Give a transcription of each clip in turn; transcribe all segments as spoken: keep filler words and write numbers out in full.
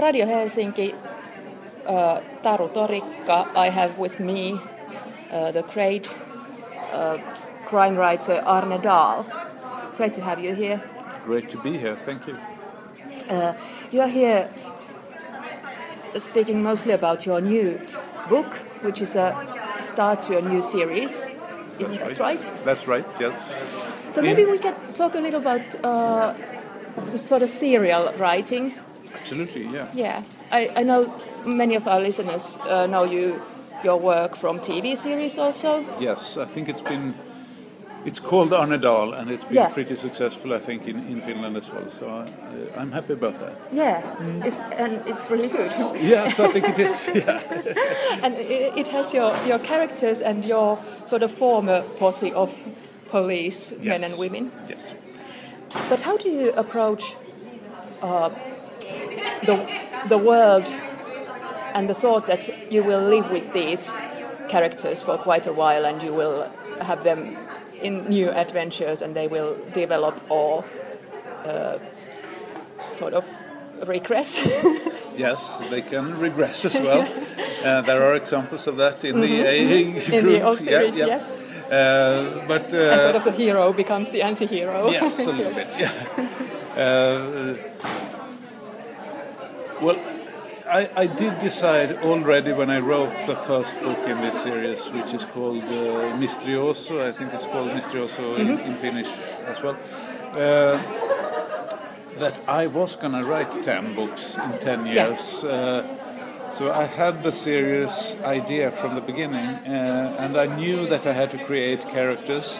Radio Helsinki, uh, Taru Torikka, I have with me uh, the great uh, crime writer Arne Dahl. Great to have you here. Great to be here, thank you. Uh, you are here speaking mostly about your new book, which is a start to a new series. Isn't that right? That's right, yes. So maybe In... we can talk a little about uh, the sort of serial writing. Absolutely, yeah. Yeah. I, I know many of our listeners uh, know you, your work from T V series also. Yes, I think it's been... It's called Arne Dahl, and it's been yeah. pretty successful, I think, in, in Finland as well. So I, I'm happy about that. Yeah, mm. it's, and it's really good. Yes, I think it is. Yeah. And it, it has your, your characters and your sort of former posse of police yes. men and women. Yes. But how do you approach uh, the the world and the thought that you will live with these characters for quite a while, and you will have them in new adventures, and they will develop or uh, sort of regress. Yes, they can regress as well. Uh, there are examples of that in mm-hmm. the A A group. In the old series, yeah, yeah. yes. Uh, but uh, and sort of the hero becomes the anti-hero. Yes, a little yes. bit. Yeah. Uh, well, I, I did decide already when I wrote the first book in this series, which is called uh, Mistrioso. I think it's called Mistrioso mm-hmm. in, in Finnish as well. Uh, that I was going to write ten books in ten years. Yeah. Uh, so I had the series idea from the beginning, uh, and I knew that I had to create characters,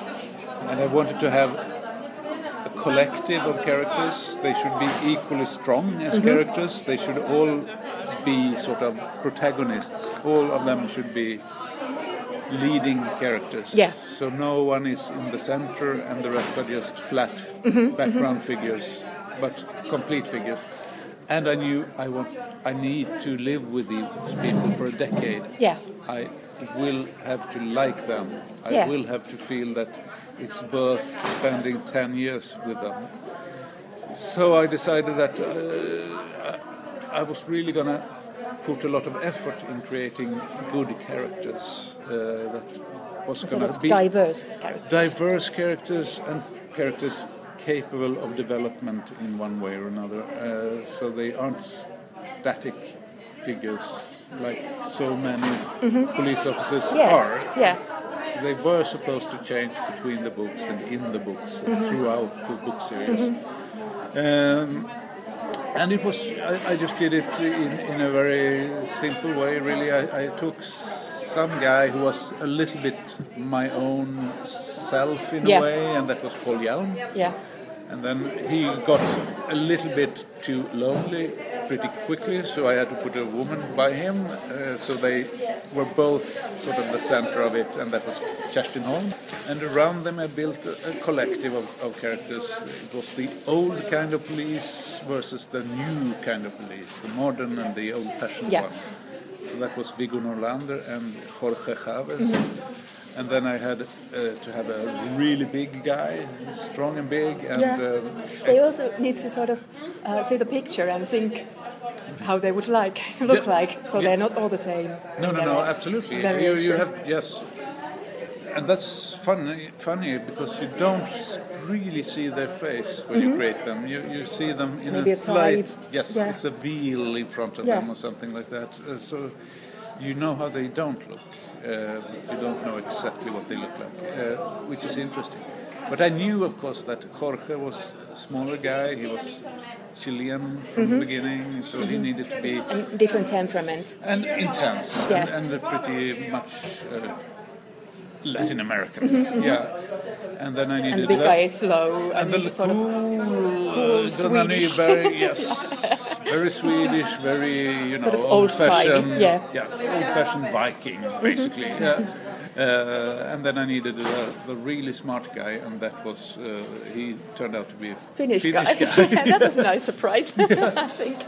and I wanted to have a collective of characters. They should be equally strong as mm-hmm. characters. They should all be sort of protagonists. All of them should be leading characters. Yeah. So no one is in the center and the rest are just flat mm-hmm, background mm-hmm. figures, but complete figures. And I knew I want, I need to live with these people for a decade. Yeah. I will have to like them. I yeah. will have to feel that it's worth spending ten years with them. So I decided that uh, I was really going to put a lot of effort in creating good characters uh, that was going to be diverse characters, diverse characters, and characters capable of development in one way or another. Uh, so they aren't static figures like so many mm-hmm. police officers yeah. are. Yeah. They were supposed to change between the books and in the books and mm-hmm. throughout the book series. Mm-hmm. Um, And it was, I, I just did it in, in a very simple way, really. I, I took some guy who was a little bit my own self in yeah. a way, and that was Paul Jelm. Yeah. And then he got a little bit too lonely pretty quickly, so I had to put a woman by him. Uh, so they were both sort of the center of it, and that was Kerstinholm. And around them I built a, a collective of, of characters. It was the old kind of police versus the new kind of police, the modern and the old-fashioned yeah. one. So that was Viggo Norlander and Jorge Chaves. Mm-hmm. And then I had uh, to have a really big guy, strong and big. And yeah. um, they also need to sort of uh, see the picture and think how they would like look yeah. like. So yeah. they're not all the same. No, no, no, absolutely. You, you have yes, and that's funny, funny because you don't really see their face when mm-hmm. you create them. You you see them in Maybe a, a slight yes, yeah. it's a veil in front of yeah. them or something like that. Uh, so you know how they don't look. Uh, you don't know exactly what they look like, uh, which is interesting. But I knew, of course, that Jorge was a smaller guy. He was Chilean from mm-hmm. the beginning, so mm-hmm. he needed to be... A different temperament. And intense, yeah. and, and pretty much uh, Latin American. Mm-hmm, mm-hmm. Yeah. And then I needed... And the big that. guy is slow. And, and the, the sort cool, of cool Swedish. Very, yes. Very Swedish, very, you know, sort of old-fashioned, yeah. yeah, old-fashioned Viking, basically. yeah. uh, and then I needed a, a really smart guy, and that was, uh, he turned out to be a Finnish, Finnish guy. guy. That was a nice surprise, yeah. I think.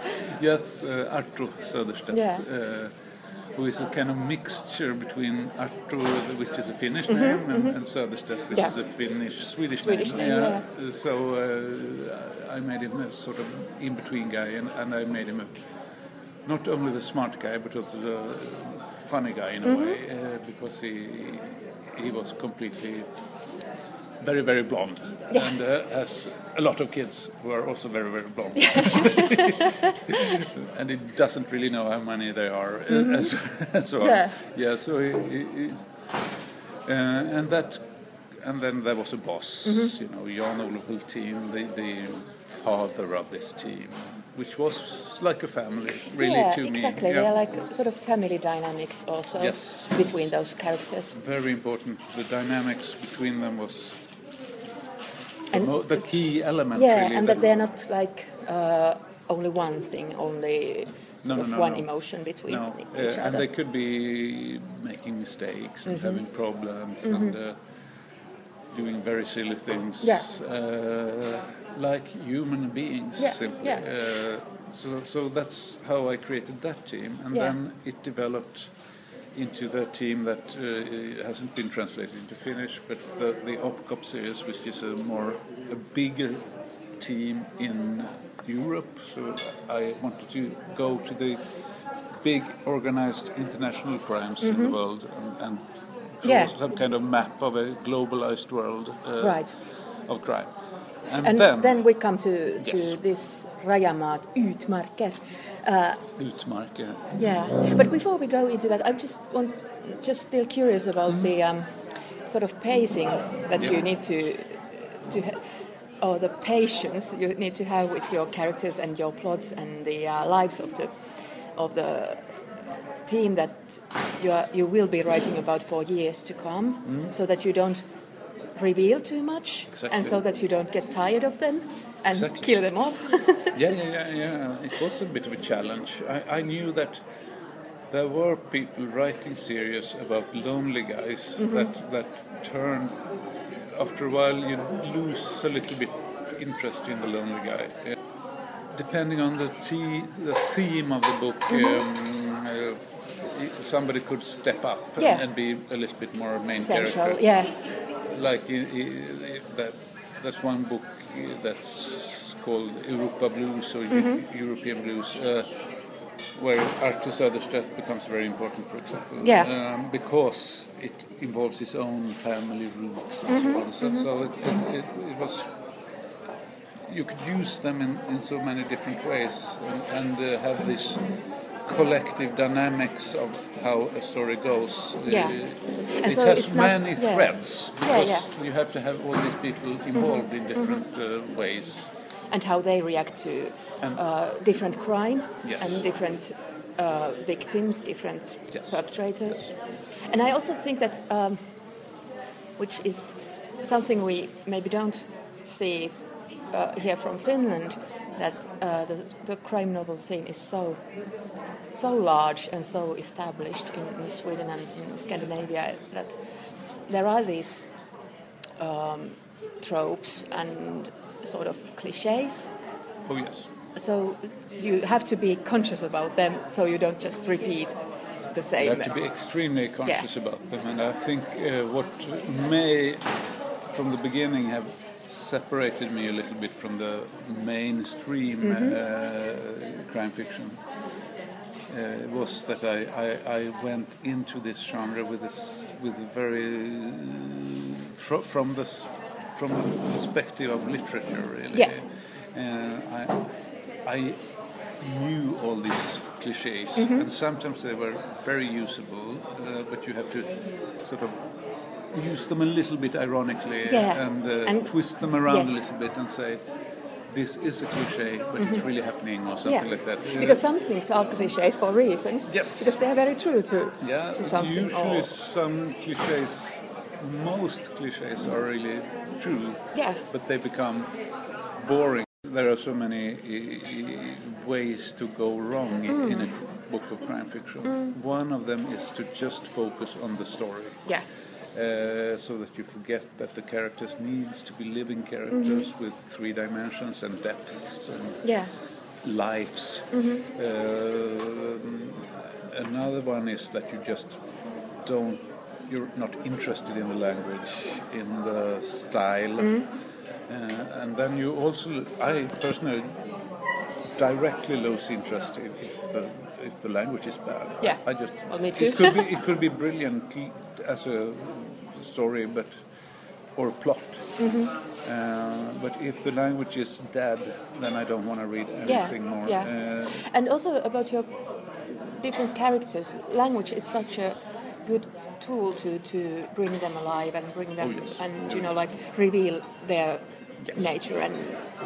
Yes, uh, Artur Soderstead, yeah. uh, who is a kind of mixture between Artur, which is a Finnish mm-hmm, name, and, mm-hmm. and Soderstead, which yeah. is a Finnish, Swedish, Swedish name. name yeah. Yeah. So... Uh, I made him a sort of in-between guy, and, and I made him a not only the smart guy, but also the funny guy in a mm-hmm. way, uh, because he he was completely very, very blonde. Yeah. And uh, as a lot of kids who are also very, very blonde. And he doesn't really know how many they are. Mm-hmm. uh, as, as well. Yeah. Yeah, so he, he, he's... Uh, and that... And then there was a boss, mm-hmm. you know, Jan Oluf Houtin, the, the father of this team, which was like a family, really, yeah, to me. Exactly. Yeah, exactly. There are like sort of family dynamics also yes, between yes. those characters. Very important. The dynamics between them was the, mo- the key element, yeah, really. Yeah, and that, that they're not like uh, only one thing, only... No, of no, no, one no. emotion between no. each uh, other. And they could be making mistakes and mm-hmm. having problems mm-hmm. and uh, doing very silly things, yeah. uh, like human beings, yeah. simply. Yeah. Uh, so, so that's how I created that team, and yeah. then it developed into the team that uh, hasn't been translated into Finnish, but the, the OpCop series, which is a more a bigger team in Europe, so I wanted to go to the big organized international crimes mm-hmm. in the world and, and yeah. some kind of map of a globalized world uh, right. of crime. And, and then, then we come to, to yes. this Rajamaat, Ytmarker. Uh, Ytmarker. Yeah, but before we go into that, I'm just want, just still curious about mm-hmm. the um, sort of pacing that yeah. you need to to. Ha- or the patience you need to have with your characters and your plots and the uh, lives of the of the team that you are, you will be writing about for years to come, mm-hmm. so that you don't reveal too much, exactly. and so that you don't get tired of them and exactly. kill them off. yeah, yeah, yeah, yeah. It was a bit of a challenge. I, I knew that there were people writing series about lonely guys mm-hmm. that that turn. After a while, you lose a little bit interest in the lonely guy. Uh, depending on the, the the theme of the book, um, uh, somebody could step up and, yeah. and be a little bit more main Central, character. Yeah. Like in, in, in that, that's one book that's called Europa Blues or mm-hmm. European Blues, uh, where Artur Soderstead becomes very important, for example, yeah. um, because it involves his own family roots and mm-hmm, so on. So, mm-hmm. so it, it, it, it was... You could use them in, in so many different ways and, and uh, have this collective dynamics of how a story goes. Yeah. Uh, it so has many not, yeah. threads, because yeah, yeah. you have to have all these people involved mm-hmm, in different mm-hmm. uh, ways. And how they react to uh, different crime yes. and different uh, victims, different yes. perpetrators. Yes. And I also think that, um, which is something we maybe don't see uh, here from Finland, that uh, the, the crime novel scene is so so large and so established in, in Sweden and in Scandinavia that there are these um, tropes and sort of clichés. Oh, yes. So you have to be conscious about them, so you don't just repeat the same. You have to be extremely conscious yeah. about them, and I think uh, what may, from the beginning, have separated me a little bit from the mainstream mm-hmm. uh, crime fiction uh, was that I, I, I went into this genre with this, with a very... Fr- from this... from the perspective of literature, really. Yeah. Uh, I, I knew all these clichés, mm-hmm. and sometimes they were very usable, uh, but you have to sort of use them a little bit ironically yeah. and, uh, and twist them around yes. a little bit and say, this is a cliché, but mm-hmm. it's really happening, or something yeah. like that. Because uh, some things are clichés for a reason. Yes. Because they're very true to, yeah, to something. Usually or... some clichés... Most clichés are really true, yeah. but they become boring. There are so many I- I ways to go wrong mm. in a book of crime fiction. Mm. One of them is to just focus on the story, yeah. uh, so that you forget that the characters needs to be living characters mm-hmm. with three dimensions and depths and yeah. lives. Mm-hmm. Uh, another one is that you just don't You're not interested in the language, in the style. Mm. Uh, and then you also, I personally directly lose interest in if the if the language is bad. Yeah, I just well, me too. It could be it could be brilliant as a story, but or a plot. Mm-hmm. Uh, but if the language is dead, then I don't want to read anything yeah, more. Yeah. Uh, and also about your different characters, language is such a good tool to, to bring them alive and bring them oh, yes. and you know like reveal their yes. nature and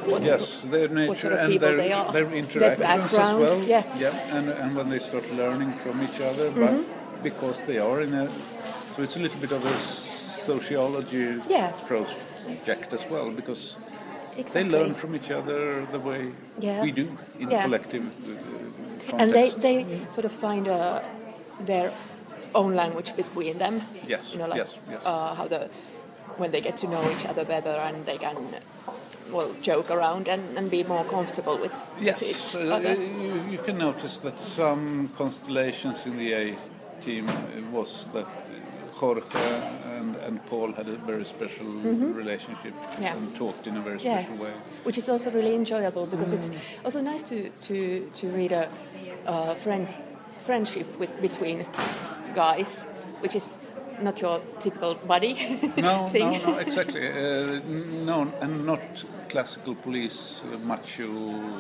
what, yes, their nature what sort of and people their, they are, their interactions their as well. Yeah, yeah. And, and when they start learning from each other, but mm-hmm. because they are in a so it's a little bit of a sociology yeah. project as well because exactly. they learn from each other the way yeah. we do in yeah. collective uh, and they they mm-hmm. sort of find a their own language between them. Yes. You know, like yes, yes. Uh, how the when they get to know each other better and they can well joke around and, and be more comfortable with. Yes. With each other. Uh, you, you can notice that some constellations in the A team was that Jorge and, and Paul had a very special mm-hmm. relationship yeah. and talked in a very yeah. special way. Which is also really enjoyable because mm. it's also nice to to, to read a, a friend friendship with between. Guys, which is not your typical buddy no, thing. No, no, exactly. Uh, no, and not classical police uh, macho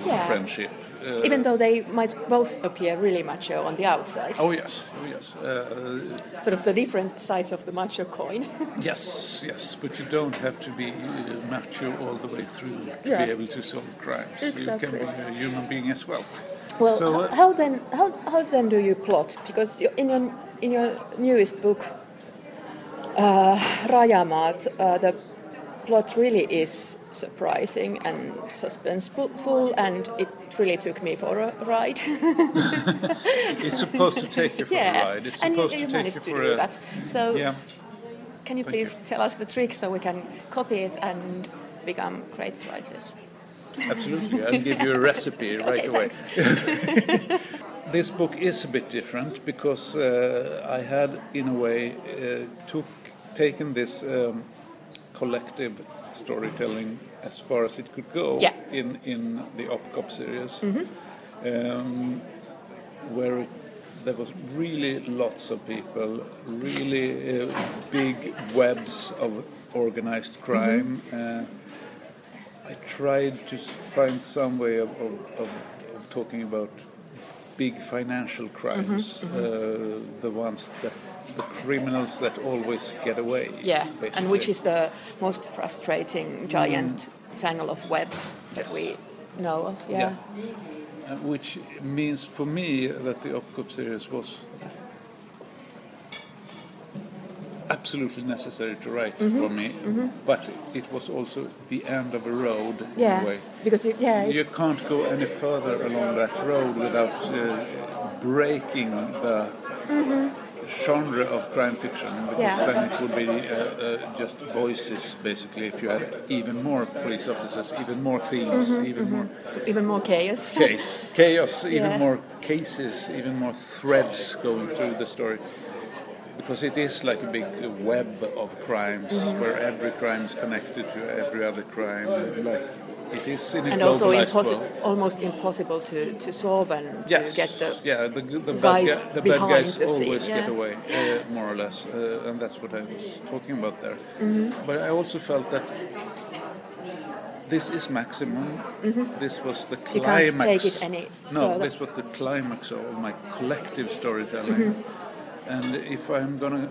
yeah. friendship. Uh, Even though they might both appear really macho on the outside. Oh yes, oh yes. Uh, sort of the different sides of the macho coin. yes, yes, but you don't have to be uh, macho all the way through to yeah. be able to solve crimes. Exactly. You can be a human being as well. Well, so, uh, how, how then? How, how then do you plot? Because in your in your newest book, uh, Rajamaat, uh, the plot really is surprising and suspenseful, and it really took me for a ride. It's supposed to take you for yeah. a ride. It's and supposed you, you to managed take you to for do a, that. So, yeah. can you please you. tell us the trick so we can copy it and become great writers? Absolutely, I'll give you a recipe right okay, away. This book is a bit different because uh, I had, in a way, uh, took, taken this um, collective storytelling as far as it could go yeah. in, in the OpCop series, mm-hmm. um, where it, there was really lots of people, really uh, big webs of organized crime. Mm-hmm. Uh, I tried to find some way of, of, of, of talking about big financial crimes, mm-hmm, mm-hmm. Uh, the ones that the criminals that always get away. Yeah, basically. And which is the most frustrating giant mm. tangle of webs that yes. we know of. Yeah, yeah. Uh, which means for me that the OpCop series was absolutely necessary to write mm-hmm. for me, mm-hmm. but it was also the end of a road yeah. in a way. Because it, yeah, you can't go any further along that road without uh, breaking the mm-hmm. genre of crime fiction, because yeah. then it would be uh, uh, just voices basically. If you had even more police officers, even more thieves, mm-hmm. even mm-hmm. more even more chaos, case, chaos, yeah. even more cases, even more threads going through the story. Because it is like a big web of crimes, mm-hmm. where every crime is connected to every other crime. Like it is in a and also impossible, almost impossible to, to solve and to yes. get the yeah the, the guys bad, ga- the bad guys the always yeah. get away, uh, more or less, uh, and that's what I was talking about there. Mm-hmm. But I also felt that this is maximum. Mm-hmm. This was the climax. You can't take it any no, further. This was the climax of my collective storytelling. Mm-hmm. And if I'm going to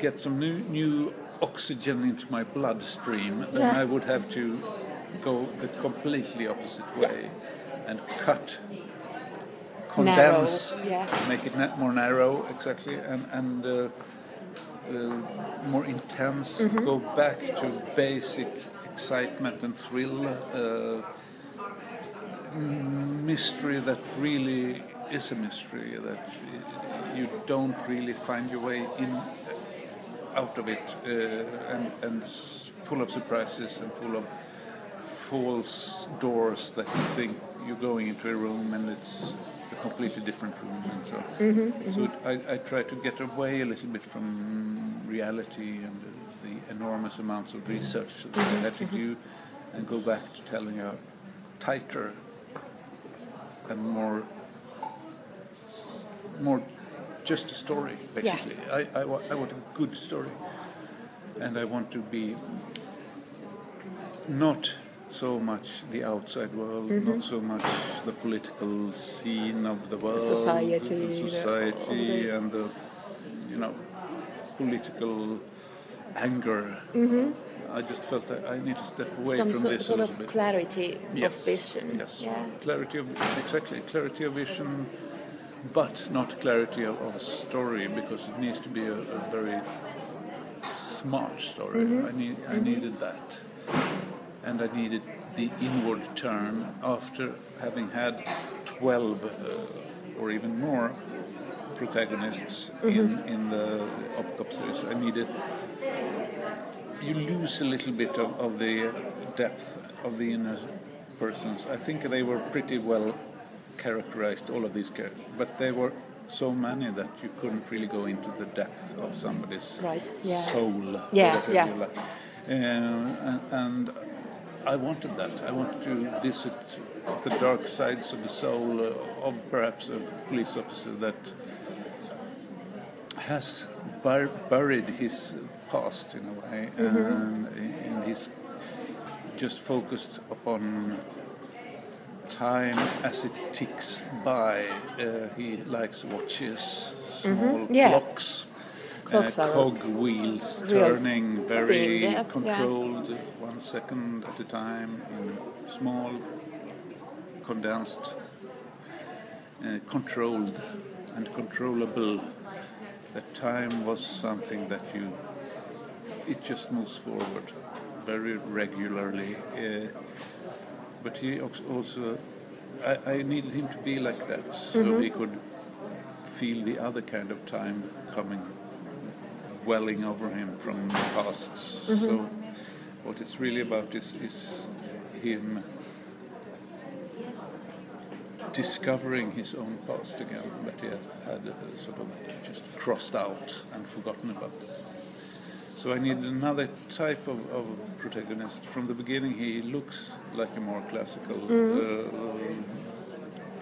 get some new new oxygen into my bloodstream, then yeah. I would have to go the completely opposite way yeah. and cut, condense, yeah. make it more narrow, exactly, and, and uh, uh, more intense, mm-hmm. go back to basic excitement and thrill, uh, mystery that really is a mystery, that you don't really find your way in, out of it, uh, and, and full of surprises and full of false doors that you think you're going into a room and it's a completely different room and so. Mm-hmm, mm-hmm. So I, I try to get away a little bit from reality and the, the enormous amounts of research that I had to do, and go back to telling a tighter and more, more just a story, basically. Yeah. I, I, wa I want a good story, and I want to be not so much the outside world, mm-hmm. not so much the political scene of the world, society, the society the, and the, you know, political anger. Mm-hmm. I just felt I, I need to step away Some from so, this sort a little bit. Some sort of clarity yes. of vision. Yes, yeah. clarity of exactly clarity of vision, but not clarity of, of story, because it needs to be a, a very smart story. Mm-hmm. I need I mm-hmm. needed that, and I needed the inward turn after having had twelve uh, or even more protagonists mm-hmm. in in the OpCop series. I needed. You lose a little bit of, of the depth of the inner persons. I think they were pretty well characterized, all of these characters, but they were so many that you couldn't really go into the depth of somebody's right. yeah. soul. Yeah, yeah. Like. Uh, and, and I wanted that. I wanted to visit the dark sides of the soul of perhaps a police officer that has bur buried his... past in a way, mm-hmm. and, and he's just focused upon time as it ticks by. Uh, he likes watches, small mm-hmm. yeah. clocks, clocks uh, cog wheels turning real very yeah. controlled, yeah. one second at a time, in small, condensed, uh, controlled, and controllable. That time was something that you. It just moves forward very regularly. Uh, but he also, I, I needed him to be like that, so mm-hmm. he could feel the other kind of time coming, welling over him from the past. Mm-hmm. So what it's really about is, is him discovering his own past again, that he has had uh, sort of just crossed out and forgotten about it. So I need another type of, of protagonist. From the beginning, he looks like a more classical mm. uh,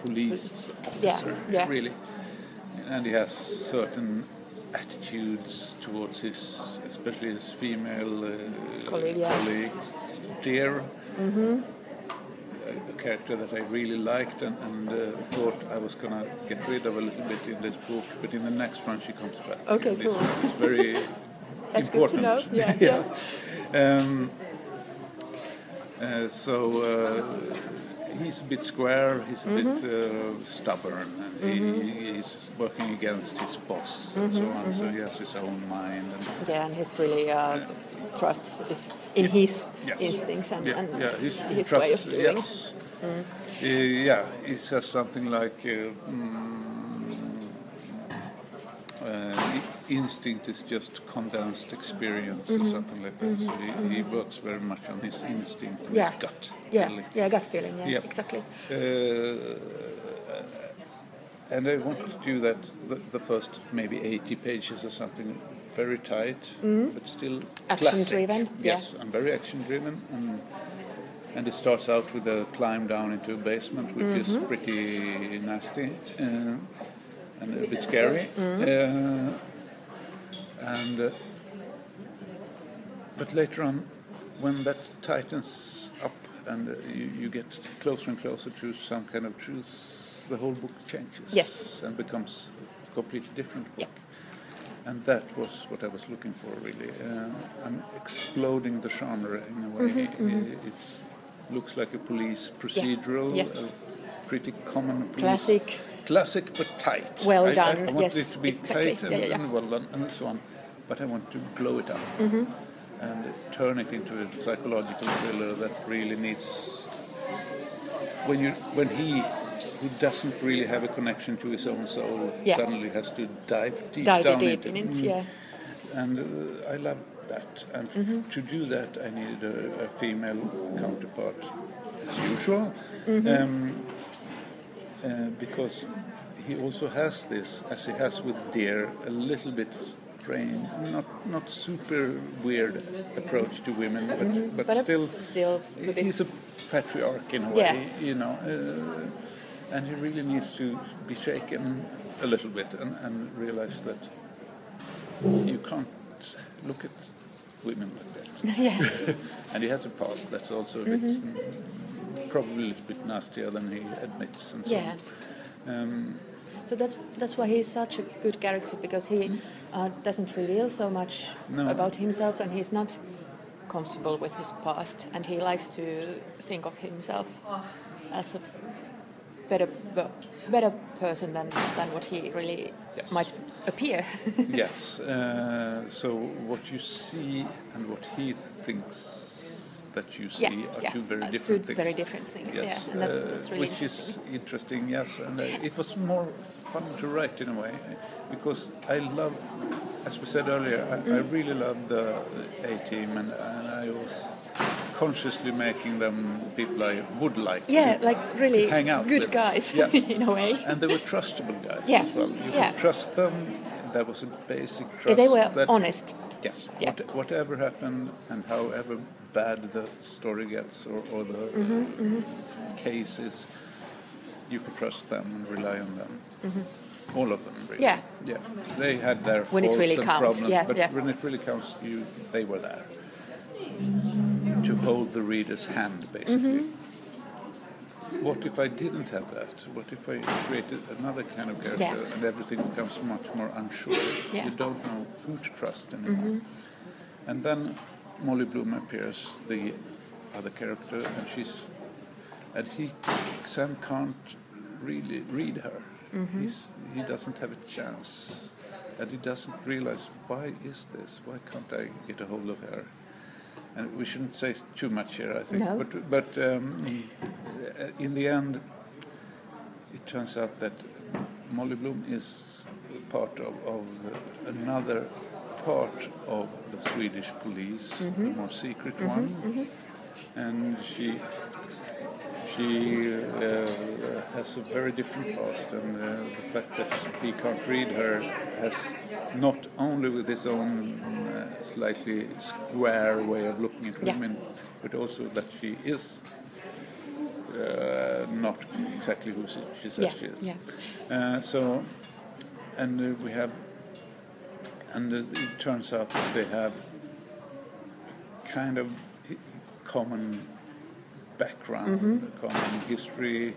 police officer, yeah, yeah. really. And he has certain attitudes towards his, especially his female uh, colleague, yeah. colleagues. Dear, mm-hmm. a, a character that I really liked and, and uh, thought I was going to get rid of a little bit in this book, but in the next one she comes back. Okay, cool. It's very... That's important. Good to know. Yeah. yeah. yeah. Um, uh, so uh, he's a bit square. He's a mm-hmm. bit uh, stubborn. And mm-hmm. he, he's working against his boss and mm-hmm. so on. Mm-hmm. So he has his own mind. And yeah, and he's really uh, uh, trusts is in yeah. his yes. instincts and, yeah. and yeah. his, his trusts, way of doing. Yes. Mm. Uh, yeah, he says something like. Uh, mm, Uh, instinct is just condensed experience mm-hmm. or something like that. Mm-hmm. So he, mm-hmm. he works very much on his instinct and yeah. his gut yeah. feeling. Yeah, gut feeling, yeah, yeah. exactly. Uh, and I want to do that the, the first maybe eighty pages or something, very tight, mm-hmm. but still action-driven. Yes, yeah. I'm very action-driven. And, and it starts out with a climb down into a basement, which mm-hmm. is pretty nasty. Uh, And a bit scary, mm-hmm. uh, and uh, but later on, when that tightens up and uh, you, you get closer and closer to some kind of truth, the whole book changes. Yes, and becomes a completely different book. Yeah. And that was what I was looking for, really. Uh, I'm exploding the genre in a way. Mm-hmm, mm-hmm. It looks like a police procedural, yeah. yes, a pretty common police. Classic. Classic but tight. Well I, done. I, I want yes, it to be exactly. tight and, yeah, yeah, yeah. and well done and so on, but I want to blow it up mm-hmm. and turn it into a psychological thriller that really needs. When you when he who doesn't really have a connection to his own soul yeah. suddenly has to dive deep dive down deep into in it, mm, yeah. and uh, I love that. And mm-hmm. to do that, I needed a, a female counterpart, as usual. Mm-hmm. Um, Uh, because he also has this, as he has with Deer, a little bit strange, not not super weird approach to women, but mm-hmm. but, but still, still he's a patriarch in a way, yeah. you know. Uh, and he really needs to be shaken a little bit and, and realize that you can't look at women like that. Yeah. And he has a past that's also a mm-hmm. bit, probably a little bit nastier than he admits, and so yeah. on. Um, So that's that's why he's such a good character, because he uh, doesn't reveal so much no. about himself, and he's not comfortable with his past, and he likes to think of himself as a better better person than, than what he really yes. might appear. Yes. Uh, so what you see and what he thinks that you see yeah, are yeah. two very uh, different two things. Very different things, yes. yeah. And that, uh, that's really which interesting. is interesting, yes. And uh, it was more fun to write in a way, because I love, as we said earlier, I, mm. I really love the A-team, and, and I was consciously making them people I would like yeah, to like really hang out good with. guys, yes. in a way. And they were trustable guys yeah. as well. You yeah. could trust them. There was a basic trust. Yeah, they were that, honest. Yes. Yeah. What, whatever happened and however bad the story gets, or, or the mm-hmm, mm-hmm. cases, you could trust them and rely on them. Mm-hmm. All of them, really. Yeah. Yeah. They had their faults and really problems, yeah, but yeah. when it really counts, you they were there to hold the reader's hand, basically. Mm-hmm. What if I didn't have that? What if I created another kind of character yeah. and everything becomes much more unsure? Yeah. You don't know who to trust anymore. Mm-hmm. And then Molly Bloom appears, the other character, and she's and he Sam can't really read her. Mm-hmm. He's, he doesn't have a chance, and he doesn't realize, why is this? Why can't I get a hold of her? And we shouldn't say too much here, I think. No. But but um, in the end, it turns out that Molly Bloom is part of, of another. part of the Swedish police, mm-hmm. the more secret mm-hmm, one, mm-hmm. and she she uh, has a very different past, and uh, the fact that he can't read her has, not only with his own uh, slightly square way of looking at yeah. women, but also that she is uh, not exactly who she, she says yeah. she is. Yeah. Uh, so, and uh, we have. And it turns out that they have kind of common background, mm-hmm. common history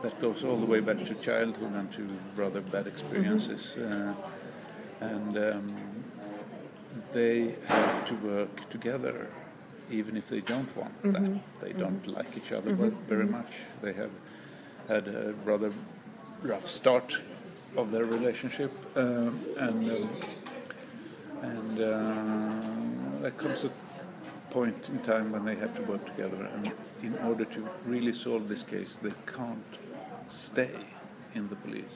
that goes all the way back to childhood and to rather bad experiences. Mm-hmm. uh, and um, they have to work together, even if they don't want mm-hmm. that. They mm-hmm. don't like each other mm-hmm. very much. They have had a rather rough start of their relationship, um, and um, and uh, there comes a point in time when they have to work together, and yeah. in order to really solve this case, they can't stay in the police.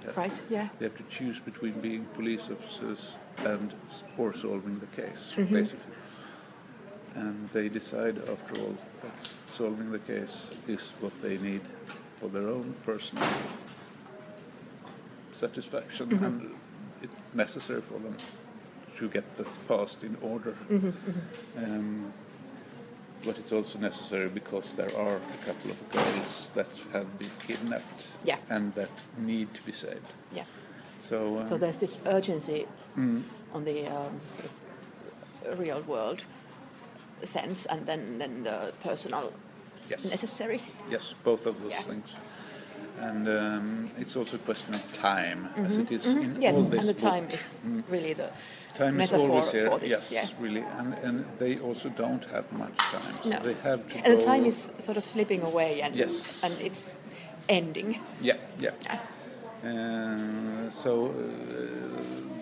They have, right? Yeah. They have to choose between being police officers and or solving the case, mm-hmm. basically. And they decide, after all, that solving the case is what they need for their own personal satisfaction, mm-hmm. and it's necessary for them to get the past in order. Mm-hmm. Mm-hmm. Um, but it's also necessary because there are a couple of girls that have been kidnapped yeah. and that need to be saved. Yeah. So, um, so there's this urgency mm-hmm. on the um, sort of real world sense, and then, then the personal yes. necessary. Yes, both of those yeah. things. And um, it's also a question of time, mm-hmm. as it is mm-hmm. in yes, all this. Yes, and the time book. is really the time metaphor is always for this. Yes, yeah. really. And, and they also don't have much time. So no. They have to and the time is sort of slipping away, and yes. and it's ending. Yeah, yeah. yeah. Uh, so uh,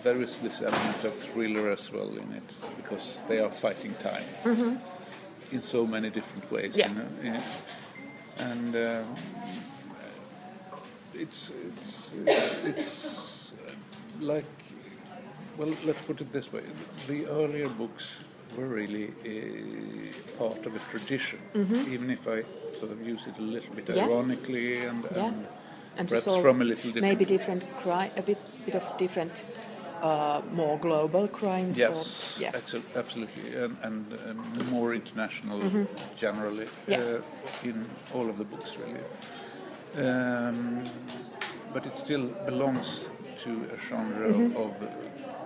there is this element of thriller as well in it, because they are fighting time mm-hmm. in so many different ways. Yeah. You know? yeah. And. Uh, It's it's it's, it's like, well, let's put it this way: the earlier books were really a part of a tradition, mm-hmm. even if I sort of use it a little bit yeah. ironically and, yeah. and, and perhaps from a little different maybe different crime, a bit bit of different, uh, more global crimes. Yes, or, yeah. ex- absolutely, and, and um, more international mm-hmm. generally yeah. uh, in all of the books, really. Um, but it still belongs to a genre mm-hmm. of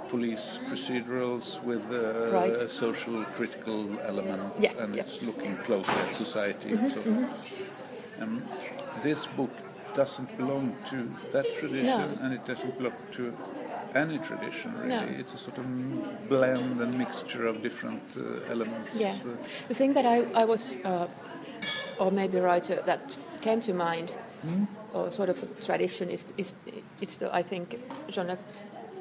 police procedurals with a, right. a social critical element, yeah, and yeah. it's looking closely at society. Mm-hmm, and so mm-hmm. um, this book doesn't belong to that tradition, no. and it doesn't belong to any tradition, really. No. It's a sort of blend and mixture of different uh, elements. Yeah. Uh, the thing that I, I was, uh, or maybe writer that came to mind, hmm? or sort of a tradition, is, is it's the, I think, Jean-Luc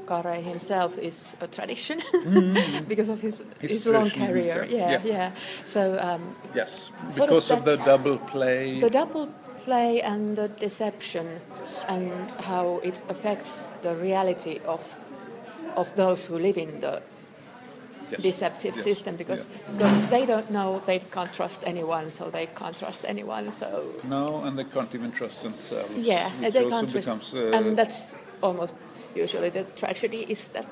Carré himself is a tradition mm-hmm. because of his his, his long career. Himself. Yeah, yeah. yeah. So um, yes, because of, of the double play. The double play and the deception, yes. and how it affects the reality of of those who live in the yes. deceptive yes. system, because yeah. because they don't know, they can't trust anyone, so they can't trust anyone. So no, and they can't even trust themselves. Yeah, which they also can't becomes, trust, uh, and that's almost. Usually the tragedy is that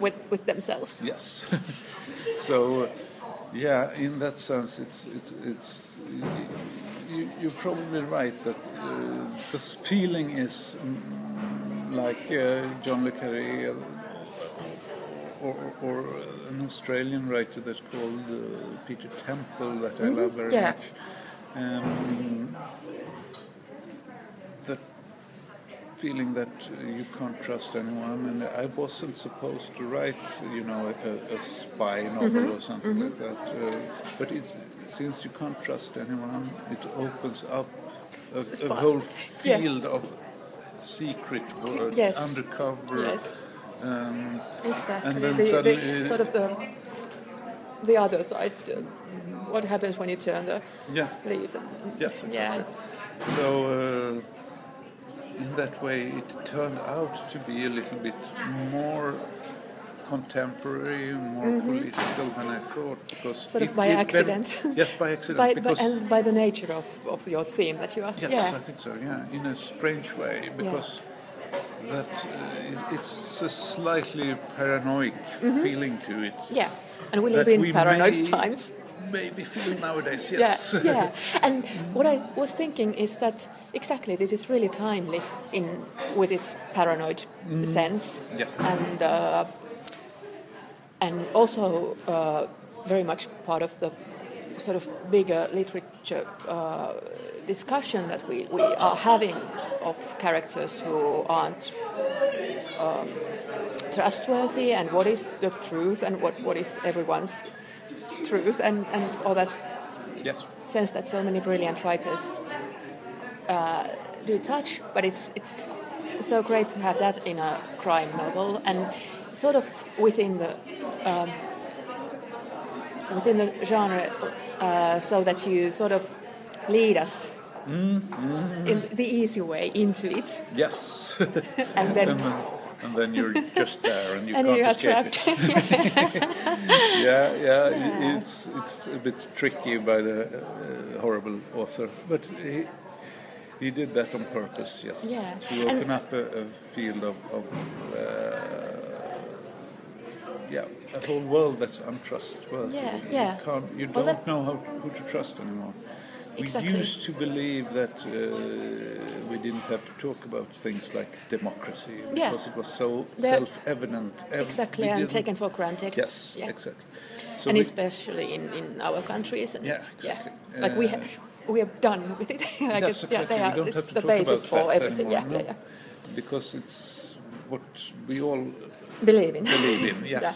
with with themselves. Yes. So, yeah, in that sense, it's it's it's you, you're probably right that uh, this feeling is mm, like uh, Jean-Luc Carré or, or an Australian writer that's called uh, Peter Temple that I mm-hmm. love very yeah. much. Um, that. Feeling that you can't trust anyone, and I wasn't supposed to write, you know, a, a spy novel mm-hmm. or something mm-hmm. like that. Uh, but it, since you can't trust anyone, it opens up a, a whole field yeah. of secret or yes. undercover. Yes. Um, exactly. And then the, suddenly the, sort of the the other side. Uh, what happens when you turn the yeah. leaf? And, yes. Exactly. Yeah. So. Uh, In that way, it turned out to be a little bit more contemporary, more mm-hmm. political than I thought. Because sort it, of by it accident. Very, yes, by accident. By, because by, and by the nature of, of your theme that you are. Yes, yeah. I think so, yeah. In a strange way, because yeah. that uh, it, it's a slightly paranoid mm-hmm. feeling to it. Yeah, and we live in we paranoid may, times. Maybe feel nowadays, yes. Yeah, yeah. And what I was thinking is that exactly this is really timely in with its paranoid mm. sense, yeah. and uh, and also uh, very much part of the sort of bigger literature uh, discussion that we, we are having of characters who aren't um, trustworthy, and what is the truth, and what, what is everyone's. Truth and, and all that yes. sense that so many brilliant writers uh, do touch, but it's it's so great to have that in a crime novel and sort of within the um, within the genre, uh, so that you sort of lead us mm, mm. in the easy way into it. Yes, and then. And then you're just there, and you and can't you escape it. yeah, yeah, yeah. It's it's a bit tricky by the uh, horrible author, but he he did that on purpose, yes, yeah. to open and up a, a field of, of uh, yeah, a whole world that's untrustworthy. Yeah, you yeah. Can't, you don't well, know how, who to trust anymore. We exactly. used to believe that uh, we didn't have to talk about things like democracy because yeah. it was so They're self-evident. Ev- exactly, and taken for granted. Yes, yeah. exactly. So and especially in, in our countries. And yeah, exactly. Yeah. Like uh, we have we have done with it. like yes, it's, exactly. Yeah, they are, it's the basis for everything. Yeah, yeah, yeah. Because it's what we all believe in. Believe in, yes. Yeah.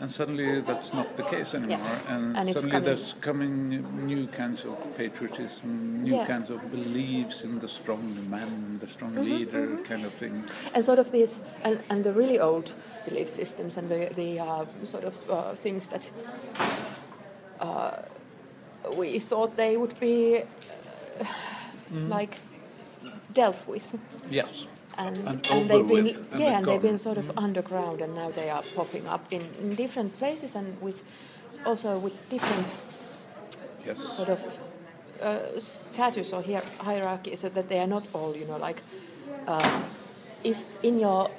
And suddenly that's not the case anymore. Yeah. And, and suddenly coming. There's coming new kinds of patriotism, new yeah. kinds of beliefs in the strong man, the strong mm-hmm, leader mm-hmm. kind of thing. And sort of these, and, and the really old belief systems and the, the uh, sort of uh, things that uh, we thought they would be uh, mm-hmm. like dealt with. Yes. And, and, and they've been, with, and yeah, and gone. They've been sort of mm-hmm. underground, and now they are popping up in, in different places, and with also with different yes. sort of uh, status or hier- hierarchy, so that they are not all, you know, like uh, if in your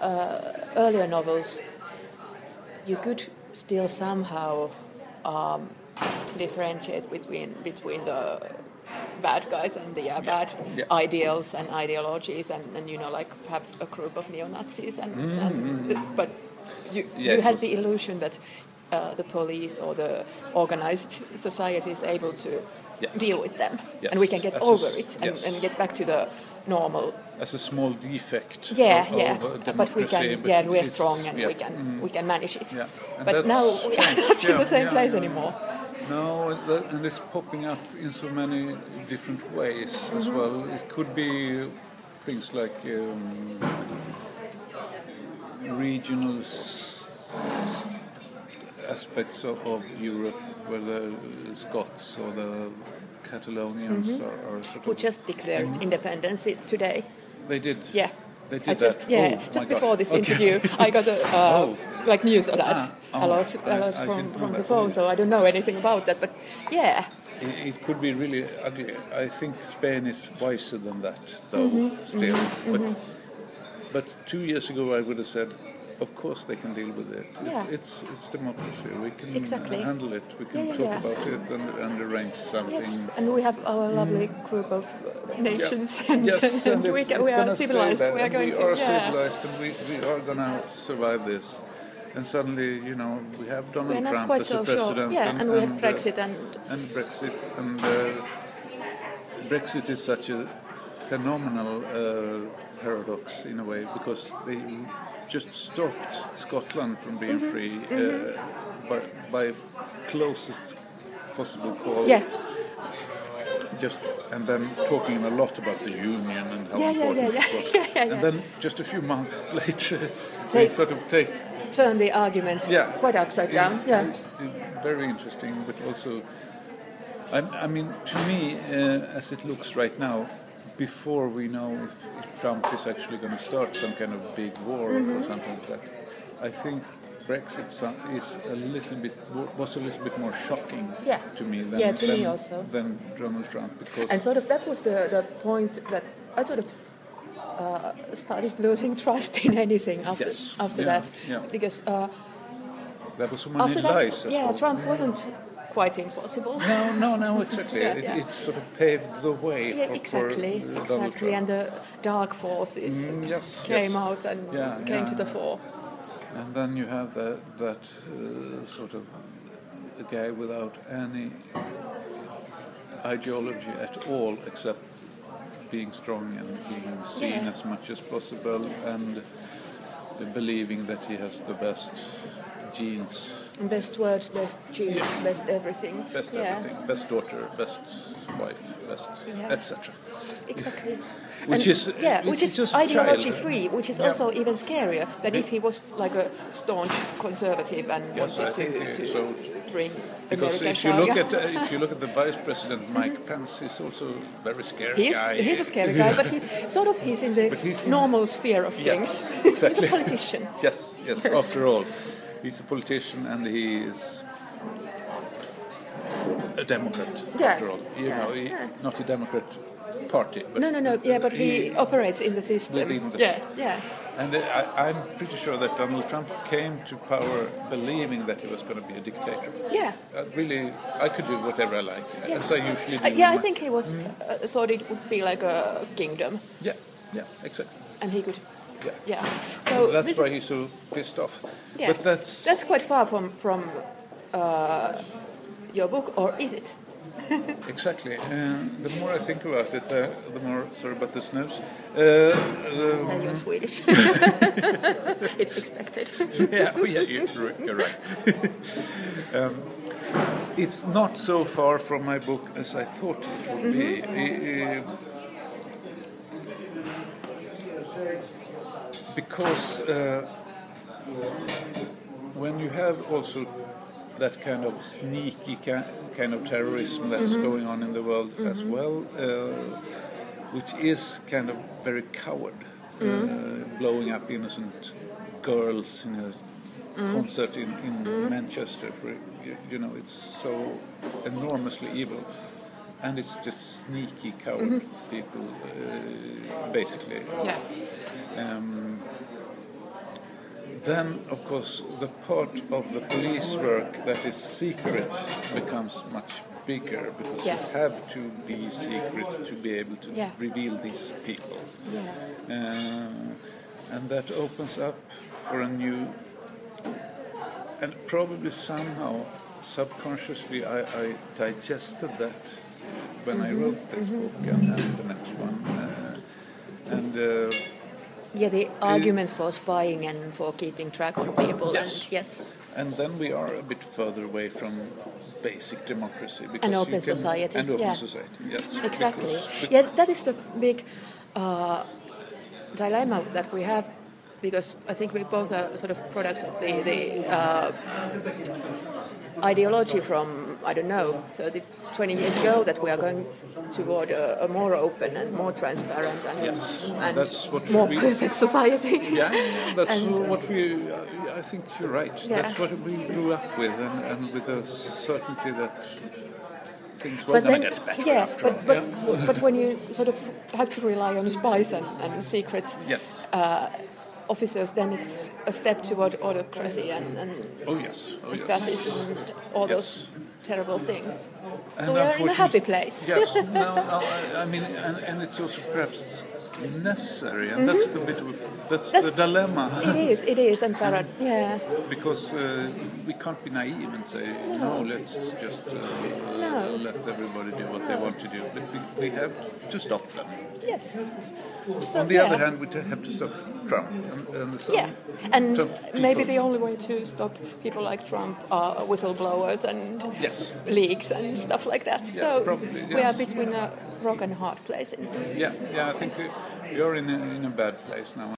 uh, earlier novels you could still somehow um, differentiate between between the bad guys and the uh, bad yeah. ideals and ideologies and, and, you know, like have a group of neo-Nazis. and, mm-hmm. and But you, yeah, you had was... the illusion that uh, the police or the organized society is able to yes. deal with them. Yes. And we can get As over is, it and, yes. and get back to the normal. As a small defect. Yeah, of, yeah. Of but we can, but yeah, and we're strong and yeah. we can mm-hmm. we can manage it. Yeah. But now we are not yeah, in the same yeah, place yeah, anymore. Yeah. No, and it's popping up in so many different ways as mm-hmm. well. It could be things like um, regional s- aspects of, of Europe, where the Scots or the Catalonians mm-hmm. are, are sort of... Who just declared mm-hmm. independence today. They did? Yeah. They did I just, that? Yeah, oh, just before God. This okay. interview, I got a... Uh, oh. like news alert, ah, oh, alert, alert I, I from, from the phone, so I don't know anything about that, but yeah. It, it could be really ugly. I think Spain is wiser than that, though, mm-hmm, still. Mm-hmm, but, mm-hmm. but two years ago I would have said, of course they can deal with it. Yeah. It's, it's, it's democracy. We can exactly. handle it. We can yeah, talk yeah. about it and, and arrange something. Yes, and we have our lovely mm. group of nations yeah. and, yes, and, and we, it's, we, it's are civilized. We, are going we are to, civilized. Yeah. And we are civilized and we are going to survive this. And suddenly, you know, we have Donald Trump as so the president. Sure. Yeah, and, and we have and, Brexit. Uh, and... and Brexit. And uh, Brexit is such a phenomenal uh, paradox, in a way, because they just stopped Scotland from being mm-hmm. free uh, mm-hmm. by, by closest possible call. Yeah. Just and then talking a lot about the union and how yeah, important yeah, yeah, yeah. it was. yeah, yeah, yeah. And then just a few months later, they sort of take... turn the arguments yeah. quite upside down. It, yeah, it, it, very interesting, but also, I, I mean, to me, uh, as it looks right now, before we know if, if Trump is actually going to start some kind of big war mm-hmm. or something like that, I think Brexit is a little bit was a little bit more shocking yeah. to me than yeah, to than, me also. than Donald Trump, because and sort of that was the the point that I sort of. Uh, started losing trust in anything after yes. after yeah. that yeah. because uh, there was so many after lies that, yeah well. Trump wasn't quite impossible. No, no, no, exactly. yeah, it, yeah. it sort of paved the way. Yeah, for, exactly, for exactly. And the dark forces mm, yes, came yes. out and yeah, came yeah, to the fore. And then you have the, that uh, sort of guy without any ideology at all, except. Being strong and being seen yeah. as much as possible, and believing that he has the best genes, best words, best genes, yeah. best everything, best yeah. everything, best daughter, best wife, best yeah. et cetera. Exactly, which and is yeah, which is, is ideology free, which is yeah. also even scarier than yeah. if he was like a staunch conservative and yes, wanted to, to so. bring. Because if you, look at, uh, if you look at the Vice President, Mike mm-hmm. Pence, he's also a very scary he's, guy. He's a scary guy, but he's sort of he's in the he's normal in, sphere of yes, things. Exactly. He's a politician. Yes, yes, yes, after all. He's a politician and he is a Democrat, yeah. after all. You yeah. know, he, yeah. not a Democrat party. But no, no, no, yeah, but he, he operates in the system. In the yeah, system. yeah. And I, I'm pretty sure that Donald Trump came to power believing that he was going to be a dictator. Yeah. Uh, really, I could do whatever I like. Yes, so yes. I uh, yeah, I think he was mm-hmm. uh, thought it would be like a kingdom. Yeah, yeah, exactly. And he could... Yeah. yeah. So and that's why is, he's so pissed off. Yeah. But that's... That's quite far from, from uh, your book, or is it? Exactly. Uh, the more I think about it, uh, the more sorry about the snooze. Uh, um, and you're Swedish. It's expected. yeah, oh, yeah, you're, you're right. um, it's not so far from my book as I thought it would mm-hmm. be. Uh, because uh, when you have also that kind of sneaky kind. kind of terrorism that's mm-hmm. going on in the world mm-hmm. as well, uh, which is kind of very coward, mm-hmm. uh, blowing up innocent girls in a mm-hmm. concert in, in mm-hmm. Manchester. For, you, you know, it's so enormously evil. And it's just sneaky, coward mm-hmm. people, uh, basically. Yeah. Um, Then, of course, the part of the police work that is secret becomes much speaker, because yeah. you have to be secret to be able to yeah. reveal these people. Yeah. Uh, and that opens up for a new... And probably somehow, subconsciously, I, I digested that when mm-hmm. I wrote this mm-hmm. book and, and the next one. Uh, and... Uh, Yeah, the argument for spying and for keeping track of people. Yes. And, yes. and then we are a bit further away from basic democracy. Because and open you can, society. And open yeah. society, yes. Exactly. Because, yeah, that is the big uh, dilemma that we have, because I think we both are sort of products of the, the uh, ideology from, I don't know, thirty, twenty years ago that we are going toward a, a more open and more transparent and, yes, and, and more we, perfect society. Yeah, that's and, what we, I think you're right, yeah. that's what we grew up with, and, and with a certainty that things were going to get better yeah, after but, all. But, yeah? But when you sort of have to rely on spies and, and secrets, yes. uh, officers, then it's a step toward autocracy and, and oh yes, oh yes, fascism and all yes. those terrible things. And so we are in a happy place. Yes, no, no, I, I mean, and, and it's also perhaps necessary, and mm-hmm. that's the bit of, that's, that's the dilemma. It is, it is, and parad- yeah. Because uh, we can't be naive and say no, no let's just uh, no. let everybody do what no. they want to do, but we, we have to stop them. Yes. So, on the yeah. other hand, we have to stop Trump. And, and yeah, and maybe the only way to stop people like Trump are whistleblowers and yes. leaks and stuff like that. Yeah, so probably, yes. we are between a rock and a hard place. In yeah, yeah, I think we are in a, in a bad place now.